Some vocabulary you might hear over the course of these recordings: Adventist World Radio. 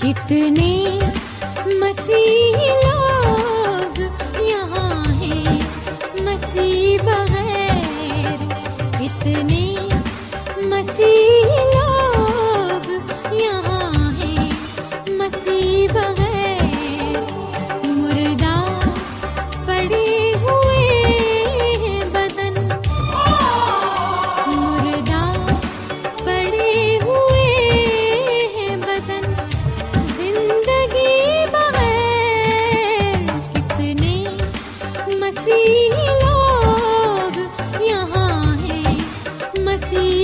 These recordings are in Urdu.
کتنے مسیح لوگ یہاں ہیں مسیح بغیر، کتنے مسیح لوگ یہاں ہیں مسیح بغیر، مردہ پڑے ہوئے ہیں بدن، مردہ پڑے ہوئے ہیں بدن، مسیح لوگ یہاں ہیں مسیح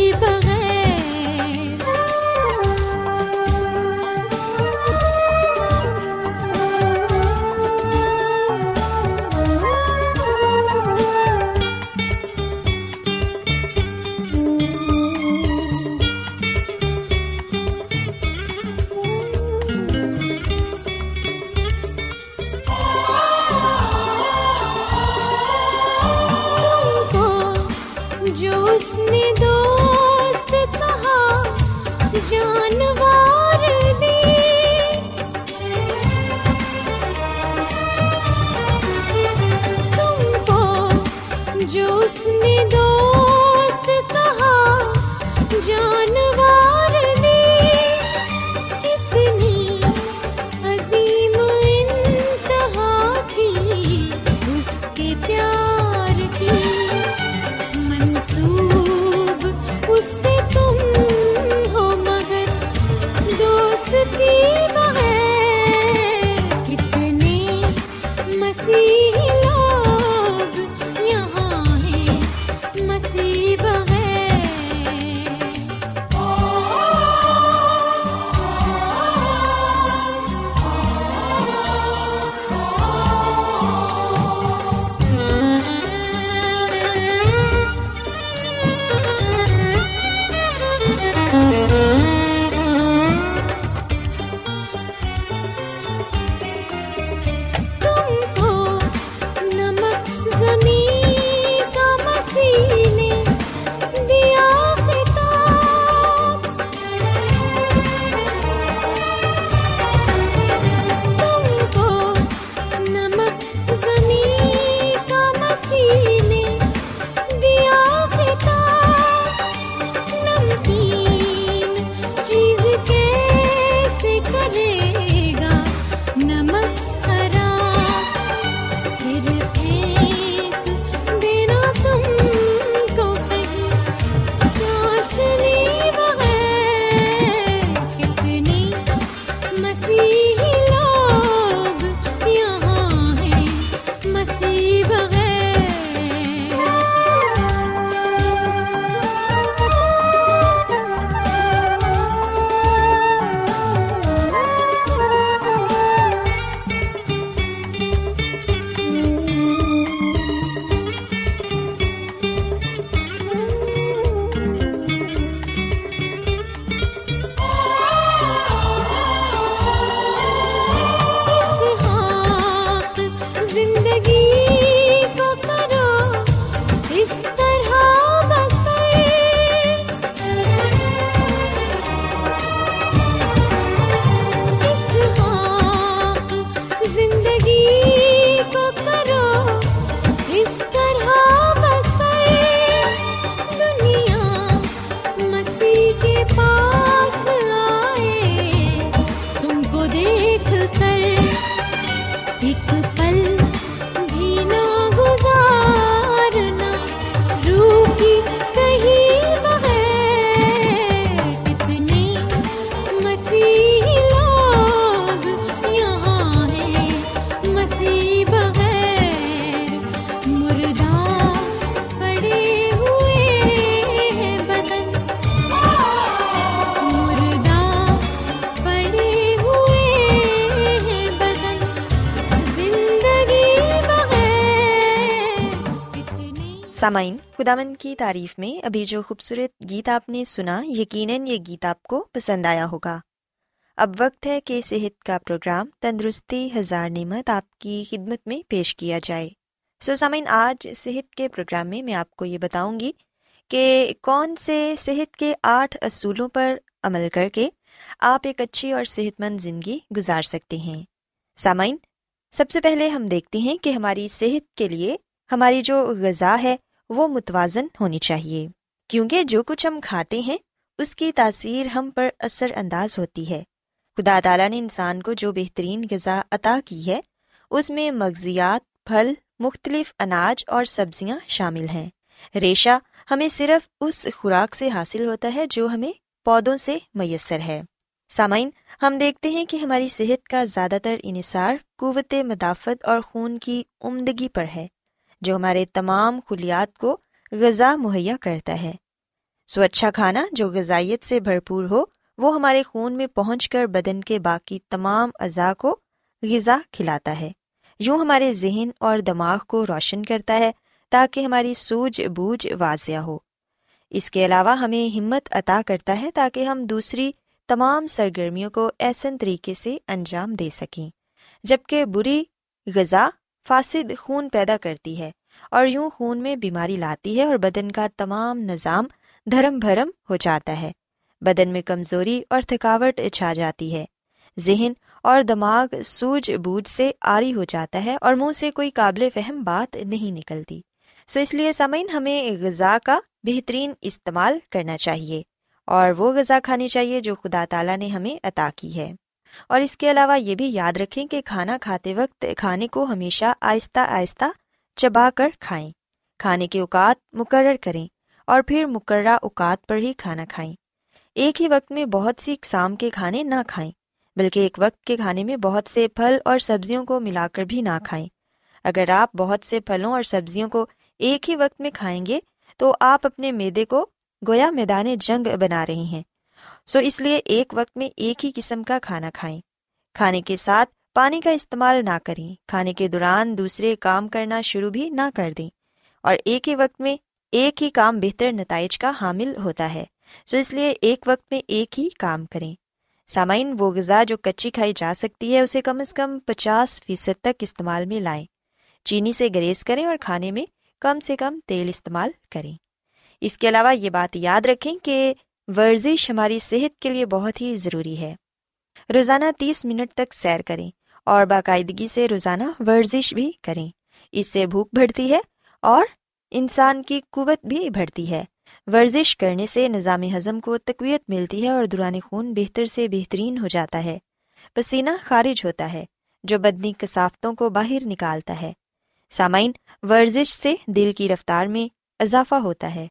زندگی کو کرو اس طرح بسر، دنیا مسیح کے پاس آئے تم کو دیکھ کر، ایک پل بھی نہ گزارنا روح کی کہیں بغیر، کتنے مسیح سامعین، خداوند کی تعریف میں ابھی جو خوبصورت گیت آپ نے سنا، یقیناً یہ گیت آپ کو پسند آیا ہوگا۔ اب وقت ہے کہ صحت کا پروگرام تندرستی ہزار نعمت آپ کی خدمت میں پیش کیا جائے۔ سامعین، آج صحت کے پروگرام میں میں آپ کو یہ بتاؤں گی کہ کون سے صحت کے 8 اصولوں پر عمل کر کے آپ ایک اچھی اور صحت مند زندگی گزار سکتے ہیں۔ سامعین، سب سے پہلے ہم دیکھتے ہیں کہ ہماری صحت کے لیے ہماری جو غذا ہے وہ متوازن ہونی چاہیے، کیونکہ جو کچھ ہم کھاتے ہیں اس کی تاثیر ہم پر اثر انداز ہوتی ہے۔ خدا تعالیٰ نے انسان کو جو بہترین غذا عطا کی ہے اس میں مغزیات، پھل، مختلف اناج اور سبزیاں شامل ہیں۔ ریشہ ہمیں صرف اس خوراک سے حاصل ہوتا ہے جو ہمیں پودوں سے میسر ہے۔ سامعین، ہم دیکھتے ہیں کہ ہماری صحت کا زیادہ تر انحصار قوت مدافعت اور خون کی عمدگی پر ہے، جو ہمارے تمام خلیات کو غذا مہیا کرتا ہے۔ سو اچھا کھانا جو غذائیت سے بھرپور ہو وہ ہمارے خون میں پہنچ کر بدن کے باقی تمام اعضاء کو غذا کھلاتا ہے، یوں ہمارے ذہن اور دماغ کو روشن کرتا ہے تاکہ ہماری سوجھ بوجھ واضح ہو۔ اس کے علاوہ ہمیں ہمت عطا کرتا ہے تاکہ ہم دوسری تمام سرگرمیوں کو ایسن طریقے سے انجام دے سکیں، جبکہ بری غذا فاسد خون پیدا کرتی ہے اور یوں خون میں بیماری لاتی ہے اور بدن کا تمام نظام دھرم بھرم ہو جاتا ہے۔ بدن میں کمزوری اور تھکاوٹ چھا جاتی ہے، ذہن اور دماغ سوجھ بوجھ سے عاری ہو جاتا ہے اور منہ سے کوئی قابل فہم بات نہیں نکلتی۔ سو اس لیے سامعین، ہمیں غذا کا بہترین استعمال کرنا چاہیے اور وہ غذا کھانی چاہیے جو خدا تعالیٰ نے ہمیں عطا کی ہے۔ اور اس کے علاوہ یہ بھی یاد رکھیں کہ کھانا کھاتے وقت کھانے کو ہمیشہ آہستہ آہستہ چبا کر کھائیں، کھانے کے اوقات مقرر کریں اور پھر مقررہ اوقات پر ہی کھانا کھائیں۔ ایک ہی وقت میں بہت سی اقسام کے کھانے نہ کھائیں، بلکہ ایک وقت کے کھانے میں بہت سے پھل اور سبزیوں کو ملا کر بھی نہ کھائیں۔ اگر آپ بہت سے پھلوں اور سبزیوں کو ایک ہی وقت میں کھائیں گے تو آپ اپنے معدے کو گویا میدان جنگ بنا رہے ہیں۔ سو اس لیے ایک وقت میں ایک ہی قسم کا کھانا کھائیں۔ کھانے کے ساتھ پانی کا استعمال نہ کریں، کھانے کے دوران دوسرے کام کرنا شروع بھی نہ کر دیں، اور ایک ہی وقت میں ایک ہی کام بہتر نتائج کا حامل ہوتا ہے۔ سو اس لیے ایک وقت میں ایک ہی کام کریں۔ سامعین، وہ غذا جو کچی کھائی جا سکتی ہے اسے کم از کم 50% تک استعمال میں لائیں۔ چینی سے گریز کریں اور کھانے میں کم سے کم تیل استعمال کریں۔ اس کے علاوہ یہ بات یاد رکھیں کہ ورزش ہماری صحت کے لیے بہت ہی ضروری ہے۔ روزانہ 30 منٹ تک سیر کریں اور باقاعدگی سے روزانہ ورزش بھی کریں۔ اس سے بھوک بڑھتی ہے اور انسان کی قوت بھی بڑھتی ہے۔ ورزش کرنے سے نظام ہضم کو تقویت ملتی ہے اور دوران خون بہتر سے بہترین ہو جاتا ہے۔ پسینہ خارج ہوتا ہے جو بدنی کثافتوں کو باہر نکالتا ہے۔ سامعین، ورزش سے دل کی رفتار میں اضافہ ہوتا ہے،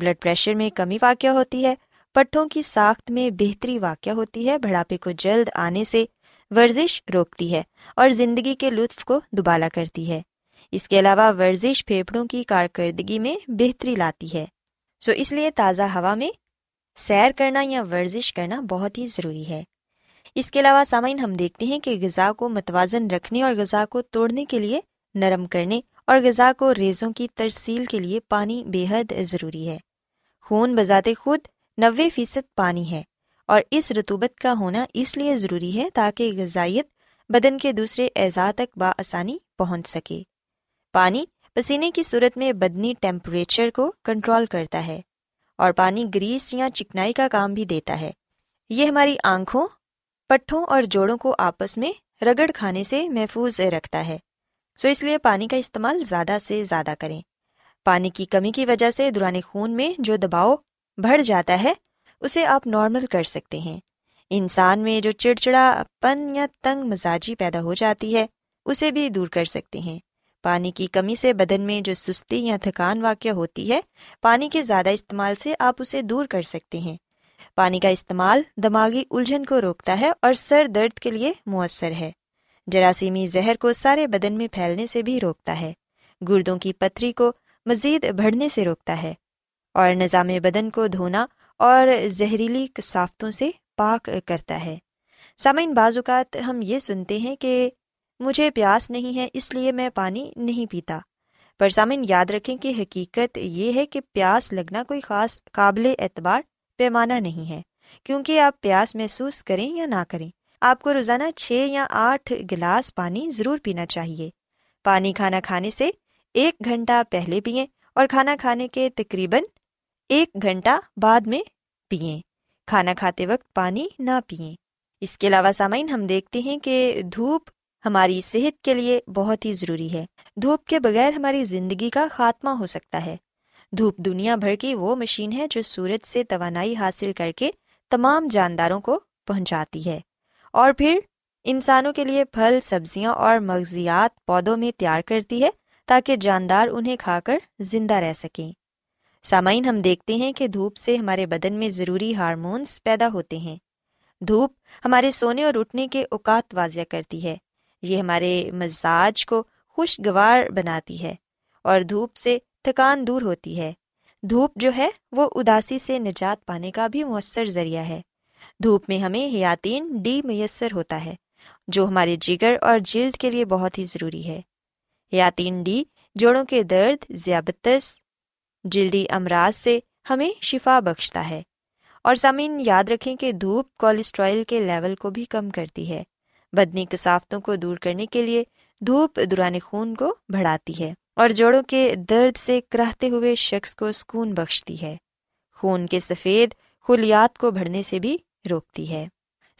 بلڈ پریشر میں کمی واقع ہوتی ہے، پٹھوں کی ساخت میں بہتری واقع ہوتی ہے، بڑھاپے کو جلد آنے سے ورزش روکتی ہے اور زندگی کے لطف کو دوبالا کرتی ہے۔ اس کے علاوہ ورزش پھیپھڑوں کی کارکردگی میں بہتری لاتی ہے۔ سو اس لیے تازہ ہوا میں سیر کرنا یا ورزش کرنا بہت ہی ضروری ہے۔ اس کے علاوہ سامعین، ہم دیکھتے ہیں کہ غذا کو متوازن رکھنے اور غذا کو توڑنے کے لیے نرم کرنے اور غذا کو ریزوں کی ترسیل کے لیے پانی بے حد ضروری ہے۔ خون بذات خود 90% پانی ہے اور اس رطوبت کا ہونا اس لیے ضروری ہے تاکہ غذائیت بدن کے دوسرے اعضاء تک بآسانی پہنچ سکے۔ پانی پسینے کی صورت میں بدنی ٹیمپریچر کو کنٹرول کرتا ہے اور پانی گریس یا چکنائی کا کام بھی دیتا ہے۔ یہ ہماری آنکھوں، پٹھوں اور جوڑوں کو آپس میں رگڑ کھانے سے محفوظ رکھتا ہے۔ سو اس لیے پانی کا استعمال زیادہ سے زیادہ کریں۔ پانی کی کمی کی وجہ سے دوران خون میں جو دباؤ بڑھ جاتا ہے اسے آپ نارمل کر سکتے ہیں۔ انسان میں جو چڑچڑا پن یا تنگ مزاجی پیدا ہو جاتی ہے اسے بھی دور کر سکتے ہیں۔ پانی کی کمی سے بدن میں جو سستی یا تھکان واقع ہوتی ہے، پانی کے زیادہ استعمال سے آپ اسے دور کر سکتے ہیں۔ پانی کا استعمال دماغی الجھن کو روکتا ہے اور سر درد کے لیے مؤثر ہے۔ جراثیمی زہر کو سارے بدن میں پھیلنے سے بھی روکتا ہے، گردوں کی پتھری کو مزید بڑھنے سے روکتا ہے اور نظام بدن کو دھونا اور زہریلی کثافتوں سے پاک کرتا ہے۔ سامعین، بعض اوقات ہم یہ سنتے ہیں کہ مجھے پیاس نہیں ہے اس لیے میں پانی نہیں پیتا، پر سامعین یاد رکھیں کہ حقیقت یہ ہے کہ پیاس لگنا کوئی خاص قابل اعتبار پیمانہ نہیں ہے، کیونکہ آپ پیاس محسوس کریں یا نہ کریں آپ کو روزانہ 6 یا 8 گلاس پانی ضرور پینا چاہیے۔ پانی کھانا کھانے سے 1 گھنٹہ پہلے پئیں اور کھانا کھانے کے تقریباً 1 گھنٹہ بعد میں پئیں۔ کھانا کھاتے وقت پانی نہ پئیں۔ اس کے علاوہ سامعین، ہم دیکھتے ہیں کہ دھوپ ہماری صحت کے لیے بہت ہی ضروری ہے۔ دھوپ کے بغیر ہماری زندگی کا خاتمہ ہو سکتا ہے۔ دھوپ دنیا بھر کی وہ مشین ہے جو سورج سے توانائی حاصل کر کے تمام جانداروں کو پہنچاتی ہے اور پھر انسانوں کے لیے پھل، سبزیاں اور مغزیات پودوں میں تیار کرتی ہے تاکہ جاندار انہیں کھا کر زندہ رہ سکیں۔ سامعین، ہم دیکھتے ہیں کہ دھوپ سے ہمارے بدن میں ضروری ہارمونز پیدا ہوتے ہیں۔ دھوپ ہمارے سونے اور اٹھنے کے اوقات واضح کرتی ہے۔ یہ ہمارے مزاج کو خوشگوار بناتی ہے اور دھوپ سے تھکان دور ہوتی ہے۔ دھوپ جو ہے وہ اداسی سے نجات پانے کا بھی مؤثر ذریعہ ہے۔ دھوپ میں ہمیں ہیاتین ڈی میسر ہوتا ہے جو ہمارے جگر اور جلد کے لیے بہت ہی ضروری ہے۔ ہیاتین ڈی جوڑوں کے درد، ذیابطس، جلدی امراض سے ہمیں شفا بخشتا ہے۔ اور سامعین، یاد رکھیں کہ دھوپ کولیسٹرول کے لیول کو بھی کم کرتی ہے۔ بدنی کثافتوں کو دور کرنے کے لیے دھوپ دوران خون کو بڑھاتی ہے اور جوڑوں کے درد سے کراہتے ہوئے شخص کو سکون بخشتی ہے۔ خون کے سفید خلیات کو بڑھنے سے بھی روکتی ہے۔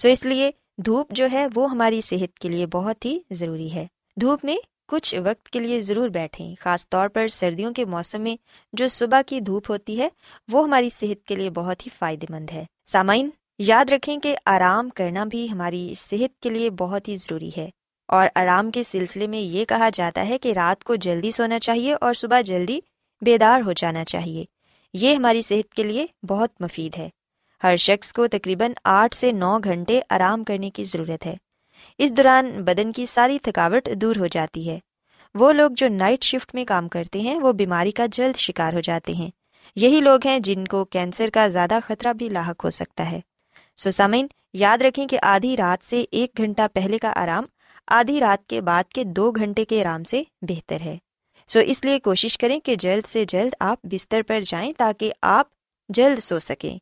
سو اس لیے دھوپ جو ہے وہ ہماری صحت کے لیے بہت ہی ضروری ہے۔ دھوپ میں کچھ وقت کے لیے ضرور بیٹھیں، خاص طور پر سردیوں کے موسم میں جو صبح کی دھوپ ہوتی ہے وہ ہماری صحت کے لیے بہت ہی فائدہ مند ہے۔ سامعین، یاد رکھیں کہ آرام کرنا بھی ہماری صحت کے لیے بہت ہی ضروری ہے اور آرام کے سلسلے میں یہ کہا جاتا ہے کہ رات کو جلدی سونا چاہیے اور صبح جلدی بیدار ہو جانا چاہیے۔ یہ ہماری صحت کے لیے بہت مفید ہے۔ ہر شخص کو تقریباً 8 سے 9 گھنٹے آرام کرنے کی ضرورت ہے۔ اس دوران بدن کی ساری تھکاوٹ دور ہو جاتی ہے۔ وہ لوگ جو نائٹ شفٹ میں کام کرتے ہیں وہ بیماری کا جلد شکار ہو جاتے ہیں۔ یہی لوگ ہیں جن کو کینسر کا زیادہ خطرہ بھی لاحق ہو سکتا ہے۔ سامعین، یاد رکھیں کہ آدھی رات سے 1 گھنٹہ پہلے کا آرام آدھی رات کے بعد کے 2 گھنٹے کے آرام سے بہتر ہے۔ اس لیے کوشش کریں کہ جلد سے جلد آپ بستر پر جائیں تاکہ آپ جلد سو سکیں۔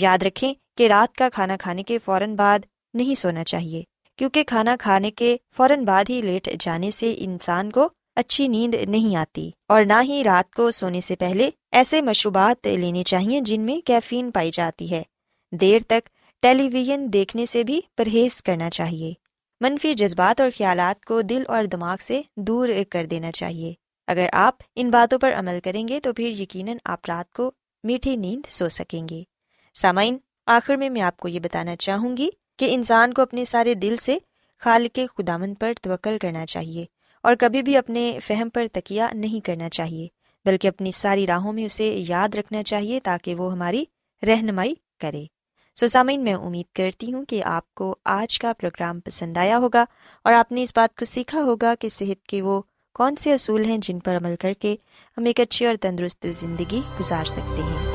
یاد رکھیں کہ رات کا کھانا کھانے کے فوراً بعد نہیں سونا چاہیے، کیونکہ کھانا کھانے کے فوراً بعد ہی لیٹ جانے سے انسان کو اچھی نیند نہیں آتی، اور نہ ہی رات کو سونے سے پہلے ایسے مشروبات لینے چاہیے جن میں کیفین پائی جاتی ہے۔ دیر تک ٹیلی ویژن دیکھنے سے بھی پرہیز کرنا چاہیے۔ منفی جذبات اور خیالات کو دل اور دماغ سے دور کر دینا چاہیے۔ اگر آپ ان باتوں پر عمل کریں گے تو پھر یقیناً آپ رات کو میٹھی نیند سو سکیں گے۔ سامعین، آخر میں آپ کو یہ بتانا چاہوں گی کہ انسان کو اپنے سارے دل سے خالق خداوند پر توکل کرنا چاہیے اور کبھی بھی اپنے فہم پر تکیہ نہیں کرنا چاہیے، بلکہ اپنی ساری راہوں میں اسے یاد رکھنا چاہیے تاکہ وہ ہماری رہنمائی کرے۔ سامعین، میں امید کرتی ہوں کہ آپ کو آج کا پروگرام پسند آیا ہوگا اور آپ نے اس بات کو سیکھا ہوگا کہ صحت کے وہ کون سے اصول ہیں جن پر عمل کر کے ہم ایک اچھی اور تندرست زندگی گزار سکتے ہیں۔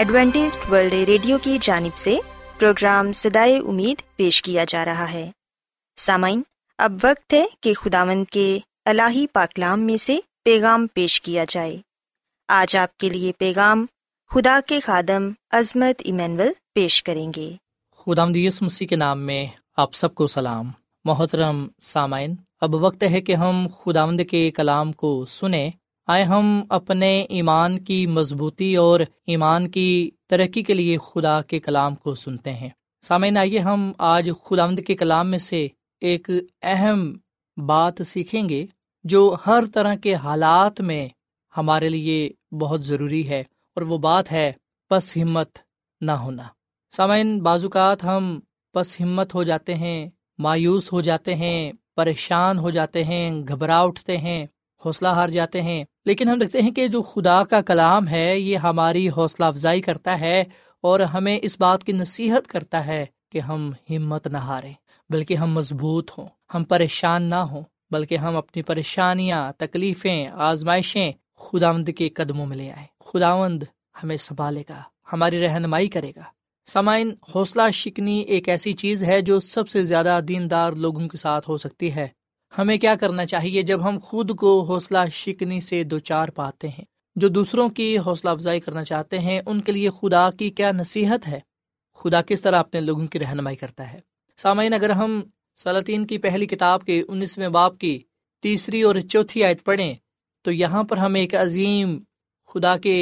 ایڈوینٹسٹ ورلڈ ریڈیو کی جانب سے پروگرام صدائے امید پیش کیا جا رہا ہے۔ سامعین، اب وقت ہے کہ خداوند کے الہی پاکلام میں سے پیغام پیش کیا جائے۔ آج آپ کے لیے پیغام خدا کے خادم عظمت ایمینول پیش کریں گے۔ خداوند یسوع مسیح کے نام میں آپ سب کو سلام۔ محترم سامعین، اب وقت ہے کہ ہم خداوند کے کلام کو سنیں۔ آئے ہم اپنے ایمان کی مضبوطی اور ایمان کی ترقی کے لیے خدا کے کلام کو سنتے ہیں۔ سامعین، آئیے ہم آج خداوند کے کلام میں سے ایک اہم بات سیکھیں گے جو ہر طرح کے حالات میں ہمارے لیے بہت ضروری ہے، اور وہ بات ہے پس ہمت نہ ہونا۔ سامعین، بعض اوقات ہم پس ہمت ہو جاتے ہیں، مایوس ہو جاتے ہیں، پریشان ہو جاتے ہیں، گھبرا اٹھتے ہیں، حوصلہ ہار جاتے ہیں، لیکن ہم دیکھتے ہیں کہ جو خدا کا کلام ہے یہ ہماری حوصلہ افزائی کرتا ہے اور ہمیں اس بات کی نصیحت کرتا ہے کہ ہم ہمت نہ ہاریں، بلکہ ہم مضبوط ہوں، ہم پریشان نہ ہوں، بلکہ ہم اپنی پریشانیاں، تکلیفیں، آزمائشیں خداوند کے قدموں میں لے آئیں۔ خداوند ہمیں سنبھالے گا، ہماری رہنمائی کرے گا۔ سامعین، حوصلہ شکنی ایک ایسی چیز ہے جو سب سے زیادہ دیندار لوگوں کے ساتھ ہو سکتی ہے۔ ہمیں کیا کرنا چاہیے جب ہم خود کو حوصلہ شکنی سے دوچار پاتے ہیں؟ جو دوسروں کی حوصلہ افزائی کرنا چاہتے ہیں ان کے لیے خدا کی کیا نصیحت ہے؟ خدا کس طرح اپنے لوگوں کی رہنمائی کرتا ہے؟ سامعین، اگر ہم سلاطین کی پہلی کتاب کے 19 باب کی 3 اور 4 آیت پڑھیں تو یہاں پر ہمیں ایک عظیم خدا کے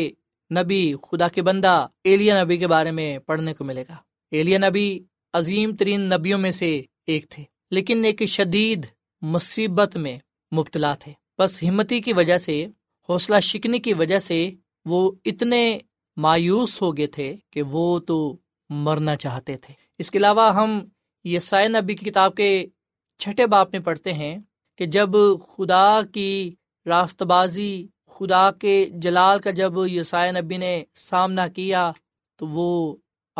نبی، خدا کے بندہ ایلیا نبی کے بارے میں پڑھنے کو ملے گا۔ ایلیا نبی عظیم ترین نبیوں میں سے ایک تھے، لیکن ایک شدید مصیبت میں مبتلا تھے۔ پس ہمتی کی وجہ سے، حوصلہ شکنی کی وجہ سے وہ اتنے مایوس ہو گئے تھے کہ وہ تو مرنا چاہتے تھے۔ اس کے علاوہ ہم یسائی نبی کی کتاب کے 6 باب میں پڑھتے ہیں کہ جب خدا کی راست بازی، خدا کے جلال کا جب یسائی نبی نے سامنا کیا تو وہ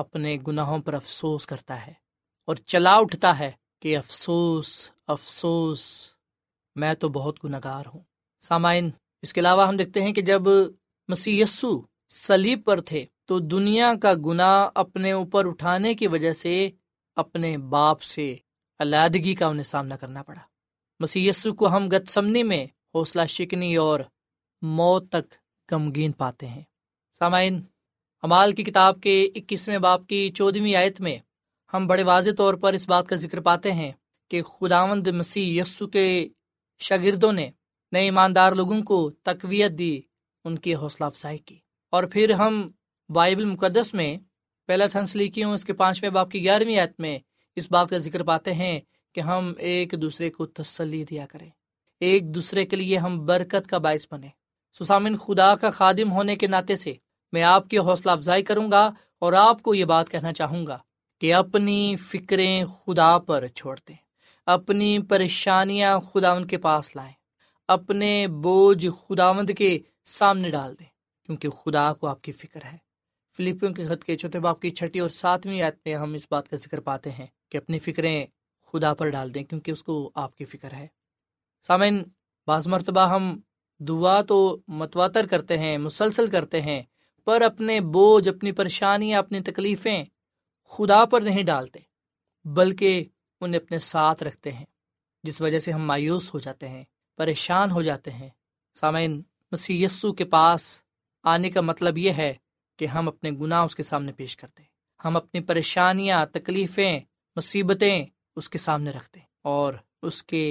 اپنے گناہوں پر افسوس کرتا ہے اور چلا اٹھتا ہے کہ افسوس افسوس، میں تو بہت گنہگار ہوں۔ سامعین، اس کے علاوہ ہم دیکھتے ہیں کہ جب مسیح یسو صلیب پر تھے تو دنیا کا گناہ اپنے اوپر اٹھانے کی وجہ سے اپنے باپ سے علیحدگی کا انہیں سامنا کرنا پڑا۔ مسیح یسو کو ہم گتسمنی میں حوصلہ شکنی اور موت تک غمگین پاتے ہیں۔ سامعین، اعمال کی کتاب کے 21 باب کی 14 آیت میں ہم بڑے واضح طور پر اس بات کا ذکر پاتے ہیں کہ خداوند مسیح یسو کے شاگردوں نے نئے ایماندار لوگوں کو تقویت دی، ان کی حوصلہ افزائی کی۔ اور پھر ہم بائبل مقدس میں پہلا تھسلونکیوں اس کے 5 باب کی 11 آیت میں اس بات کا ذکر پاتے ہیں کہ ہم ایک دوسرے کو تسلی دیا کریں، ایک دوسرے کے لیے ہم برکت کا باعث بنیں۔ سامعین، خدا کا خادم ہونے کے ناطے سے میں آپ کی حوصلہ افزائی کروں گا اور آپ کو یہ بات کہنا چاہوں گا کہ اپنی فکریں خدا پر چھوڑ دیں، اپنی پریشانیاں خداوند کے پاس لائیں، اپنے بوجھ خداوند کے سامنے ڈال دیں، کیونکہ خدا کو آپ کی فکر ہے۔ فلپیوں کے خط کے 4 باب کی 6 اور 7 آیت میں ہم اس بات کا ذکر پاتے ہیں کہ اپنی فکریں خدا پر ڈال دیں کیونکہ اس کو آپ کی فکر ہے۔ سامعین، بعض مرتبہ ہم دعا تو متواتر کرتے ہیں، مسلسل کرتے ہیں، پر اپنے بوجھ، اپنی پریشانیاں، اپنی تکلیفیں خدا پر نہیں ڈالتے بلکہ انہیں اپنے ساتھ رکھتے ہیں، جس وجہ سے ہم مایوس ہو جاتے ہیں، پریشان ہو جاتے ہیں۔ سامعین، مسیح یسو کے پاس آنے کا مطلب یہ ہے کہ ہم اپنے گناہ اس کے سامنے پیش کرتے ہیں، ہم اپنی پریشانیاں، تکلیفیں، مصیبتیں اس کے سامنے رکھتے ہیں اور اس کے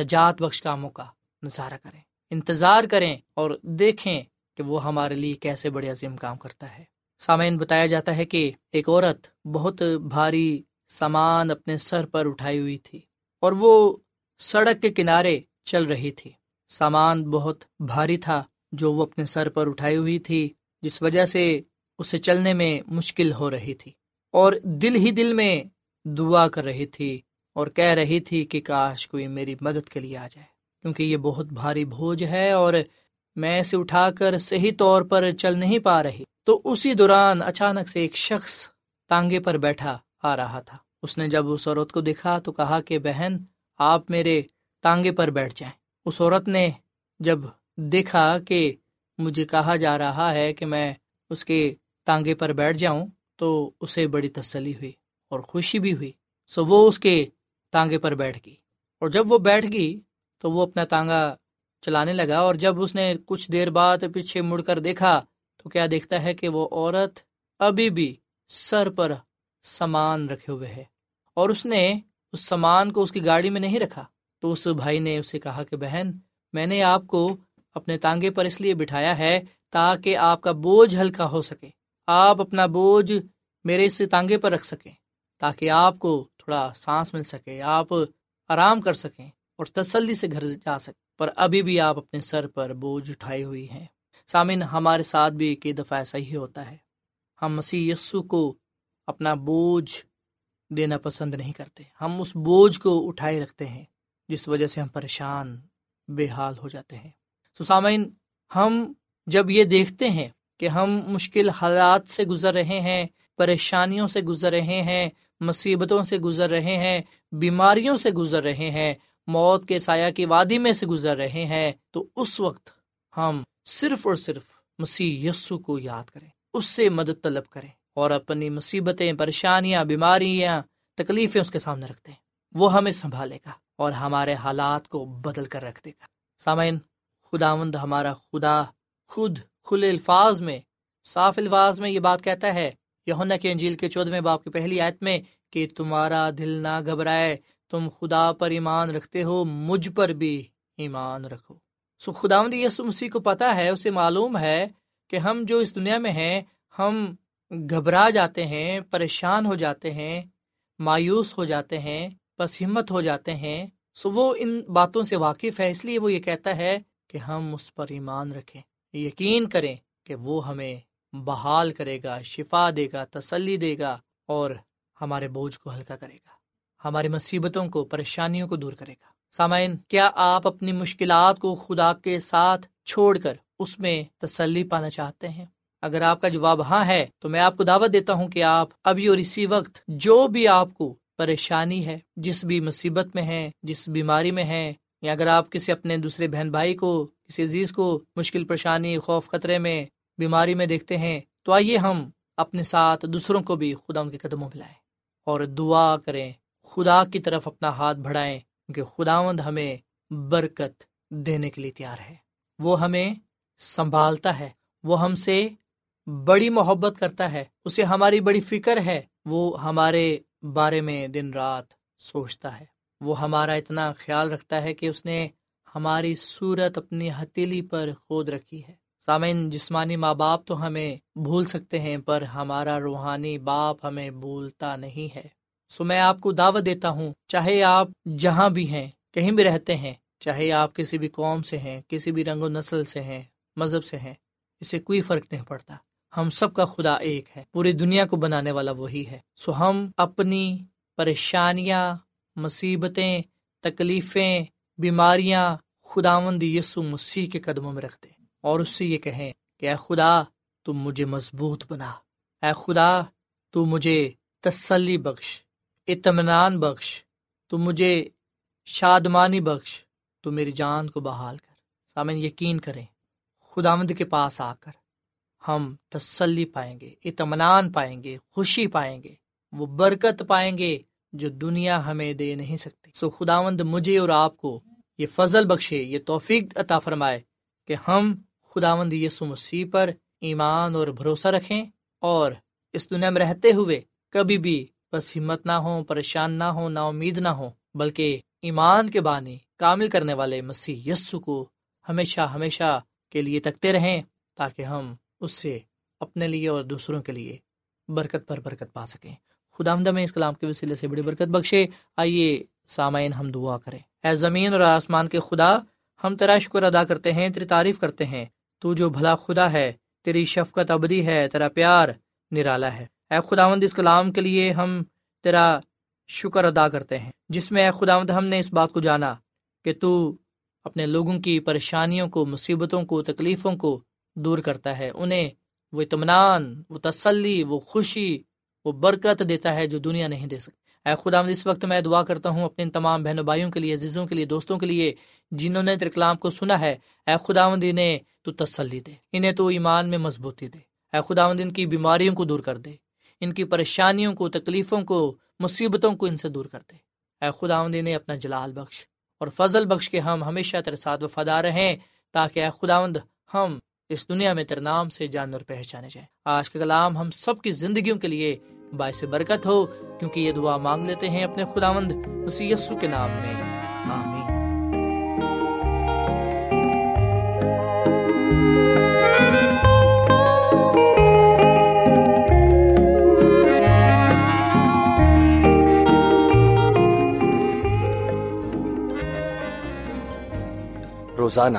نجات بخش کاموں کا نظارہ کریں، انتظار کریں اور دیکھیں کہ وہ ہمارے لیے کیسے بڑے عظیم کام کرتا ہے۔ سامعین، بتایا جاتا ہے کہ ایک عورت بہت بھاری سامان اپنے سر پر اٹھائی ہوئی تھی اور وہ سڑک کے کنارے چل رہی تھی۔ سامان بہت بھاری تھا جو وہ اپنے سر پر اٹھائی ہوئی تھی، جس وجہ سے اسے چلنے میں مشکل ہو رہی تھی۔ اور دل ہی دل میں دعا کر رہی تھی اور کہہ رہی تھی کہ کاش کوئی میری مدد کے لیے آ جائے، کیونکہ یہ بہت بھاری بوجھ ہے اور میں اسے اٹھا کر صحیح طور پر چل نہیں پا رہی۔ تو اسی دوران اچانک سے ایک شخص تانگے پر بیٹھا آ رہا تھا۔ اس نے جب اس عورت کو دیکھا تو کہا کہ بہن آپ میرے تانگے پر بیٹھ جائیں۔ اس عورت نے جب دیکھا کہ مجھے کہا جا رہا ہے کہ میں اس کے تانگے پر بیٹھ جاؤں تو اسے بڑی تسلی ہوئی اور خوشی بھی ہوئی، سو وہ اس کے تانگے پر بیٹھ گئی۔ اور جب وہ بیٹھ گئی تو وہ اپنا تانگا چلانے لگا، اور جب اس نے کچھ دیر بعد پیچھے مڑ کر دیکھا تو کیا دیکھتا ہے کہ وہ عورت ابھی بھی سر پر سامان رکھے ہوئے ہے، اور اس نے اس سامان کو اس کی گاڑی میں نہیں رکھا۔ تو اس بھائی نے اسے کہا کہ بہن میں نے آپ کو اپنے تانگے پر اس لیے بٹھایا ہے تاکہ آپ کا بوجھ ہلکا ہو سکے، آپ اپنا بوجھ میرے اس تانگے پر رکھ سکیں تاکہ آپ کو تھوڑا سانس مل سکے، آپ آرام کر سکیں اور تسلی سے گھر جا سکیں، پر ابھی بھی آپ اپنے سر پر بوجھ اٹھائے ہوئی ہیں۔ سامعین، ہمارے ساتھ بھی کئی دفعہ ایسا ہی ہوتا ہے، ہم مسیح یسوع کو اپنا بوجھ دینا پسند نہیں کرتے، ہم اس بوجھ کو اٹھائے رکھتے ہیں جس وجہ سے ہم پریشان بے حال ہو جاتے ہیں۔ سو سامعین، ہم جب یہ دیکھتے ہیں کہ ہم مشکل حالات سے گزر رہے ہیں، پریشانیوں سے گزر رہے ہیں، مصیبتوں سے گزر رہے ہیں، بیماریوں سے گزر رہے ہیں، موت کے سایہ کی وادی میں سے گزر رہے ہیں، تو اس وقت ہم صرف اور صرف مسیح یسوع کو یاد کریں، اس سے مدد طلب کریں اور اپنی مصیبتیں، پریشانیاں، بیماریاں، تکلیفیں اس کے سامنے رکھتے ہیں۔ وہ ہمیں سنبھالے گا اور ہمارے حالات کو بدل کر رکھ دے گا۔ سامعین، خداوند ہمارا خدا خود کھلے الفاظ میں، صاف الفاظ میں یہ بات کہتا ہے یوحنا کی انجیل کے 14ویں باب کی پہلی آیت میں کہ تمہارا دل نہ گھبرائے، تم خدا پر ایمان رکھتے ہو، مجھ پر بھی ایمان رکھو۔ سو خداوند یسوع مسیح کو پتہ ہے، اسے معلوم ہے کہ ہم جو اس دنیا میں ہیں ہم گھبرا جاتے ہیں، پریشان ہو جاتے ہیں، مایوس ہو جاتے ہیں، پس ہمت ہو جاتے ہیں۔ سو وہ ان باتوں سے واقف ہے، اس لیے وہ یہ کہتا ہے کہ ہم اس پر ایمان رکھیں، یقین کریں کہ وہ ہمیں بحال کرے گا، شفا دے گا، تسلی دے گا اور ہمارے بوجھ کو ہلکا کرے گا، ہماری مصیبتوں کو، پریشانیوں کو دور کرے گا۔ سامعین، کیا آپ اپنی مشکلات کو خدا کے ساتھ چھوڑ کر اس میں تسلی پانا چاہتے ہیں؟ اگر آپ کا جواب ہاں ہے تو میں آپ کو دعوت دیتا ہوں کہ آپ ابھی اور اسی وقت جو بھی آپ کو پریشانی ہے، جس بھی مصیبت میں ہیں، جس بیماری میں ہیں، یا اگر آپ کسی اپنے دوسرے بہن بھائی کو، کسی عزیز کو مشکل، پریشانی، خوف، خطرے میں، بیماری میں دیکھتے ہیں، تو آئیے ہم اپنے ساتھ دوسروں کو بھی خدا ان کے قدموں میں لائیں اور دعا کریں، خدا کی طرف اپنا ہاتھ بڑھائیں، کیونکہ خداوند ہمیں برکت دینے کے لیے تیار ہے۔ وہ ہمیں سنبھالتا ہے، وہ ہم سے بڑی محبت کرتا ہے، اسے ہماری بڑی فکر ہے، وہ ہمارے بارے میں دن رات سوچتا ہے، وہ ہمارا اتنا خیال رکھتا ہے کہ اس نے ہماری صورت اپنی ہتھیلی پر کھود رکھی ہے۔ سامعین، جسمانی ماں باپ تو ہمیں بھول سکتے ہیں پر ہمارا روحانی باپ ہمیں بھولتا نہیں ہے۔ سو میں آپ کو دعوت دیتا ہوں، چاہے آپ جہاں بھی ہیں، کہیں بھی رہتے ہیں، چاہے آپ کسی بھی قوم سے ہیں، کسی بھی رنگ و نسل سے ہیں، مذہب سے ہیں، اسے کوئی فرق نہیں پڑتا، ہم سب کا خدا ایک ہے، پوری دنیا کو بنانے والا وہی ہے۔ سو ہم اپنی پریشانیاں، مصیبتیں، تکلیفیں، بیماریاں خداوند یسوع مسیح کے قدموں میں رکھ دیں اور اس سے یہ کہیں کہ اے خدا تو مجھے مضبوط بنا، اے خدا تو مجھے تسلی بخش، اطمینان بخش، تو مجھے شادمانی بخش، تو میری جان کو بحال کر۔ سامعین، یقین کریں خداوند کے پاس آ کر ہم تسلی پائیں گے، اطمینان پائیں گے، خوشی پائیں گے، وہ برکت پائیں گے جو دنیا ہمیں دے نہیں سکتی۔ سو خداوند مجھے اور آپ کو یہ فضل بخشے، یہ توفیق عطا فرمائے کہ ہم خداوند یسوع مسیح پر ایمان اور بھروسہ رکھیں اور اس دنیا میں رہتے ہوئے کبھی بھی بس ہمت نہ ہوں، پریشان نہ ہوں، نا امید نہ ہوں، بلکہ ایمان کے بانی کامل کرنے والے مسیح یسوع کو ہمیشہ ہمیشہ کے لیے تکتے رہیں تاکہ ہم اس سے اپنے لیے اور دوسروں کے لیے برکت پر برکت پا سکیں۔ خداوند ہمیں اس کلام کے وسیلے سے بڑی برکت بخشے۔ آئیے سامعین ہم دعا کریں۔ اے زمین اور آسمان کے خدا، ہم تیرا شکر ادا کرتے ہیں، تیری تعریف کرتے ہیں، تو جو بھلا خدا ہے، تیری شفقت ابدی ہے، تیرا پیار نرالا ہے۔ اے خداوند اس کلام کے لیے ہم تیرا شکر ادا کرتے ہیں، جس میں اے خداوند ہم نے اس بات کو جانا کہ تو اپنے لوگوں کی پریشانیوں کو، مصیبتوں کو، تکلیفوں کو دور کرتا ہے، انہیں وہ اطمینان، وہ تسلی، وہ خوشی، وہ برکت دیتا ہے جو دنیا نہیں دے سکتی۔ اے خداوند اس وقت میں دعا کرتا ہوں اپنے تمام بہن و بھائیوں کے لیے، عزیزوں کے لیے، دوستوں کے لیے جنہوں نے تیرے کلام کو سنا ہے، اے خداوند انہیں تو تسلی دے، انہیں تو ایمان میں مضبوطی دے، اے خداوند ان کی بیماریوں کو دور کر دے، ان کی پریشانیوں کو، تکلیفوں کو، مصیبتوں کو ان سے دور کر دے۔ اے خداوند انہیں اپنا جلال بخش اور فضل بخش کے ہم ہمیشہ تیرے ساتھ وفادار رہیں، تاکہ اے خداوند ہم اس دنیا میں تیرے نام سے جان اور پہچانے جائیں۔ آج کا کلام ہم سب کی زندگیوں کے لیے باعث برکت ہو، کیونکہ یہ دعا مانگ لیتے ہیں اپنے خداوند مسیح یسوع کے نام میں، آمین۔ روزانہ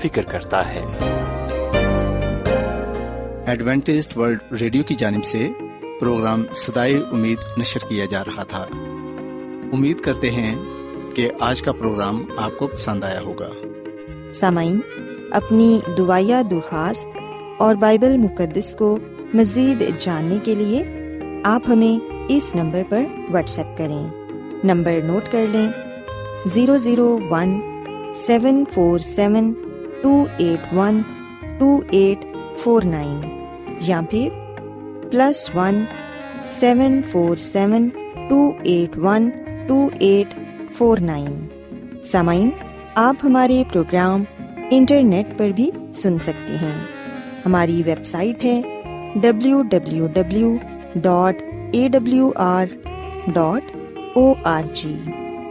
فکر کرتا ہے۔ ایڈوینٹسٹ ورلڈ ریڈیو کی جانب سے پروگرام صدائے امید نشر کیا جا رہا تھا۔ امید کرتے ہیں کہ آج کا پروگرام آپ کو پسند آیا ہوگا۔ سامعین، اپنی دعائیا درخواست اور بائبل مقدس کو مزید جاننے کے لیے آپ ہمیں اس نمبر پر واٹس ایپ کریں۔ نمبر نوٹ کر لیں، 0017472812849 یا پھر +17472812849۔ سامعین، آپ ہمارے پروگرام انٹرنیٹ پر بھی سن سکتے ہیں۔ ہماری ویب سائٹ ہے www.awr.org۔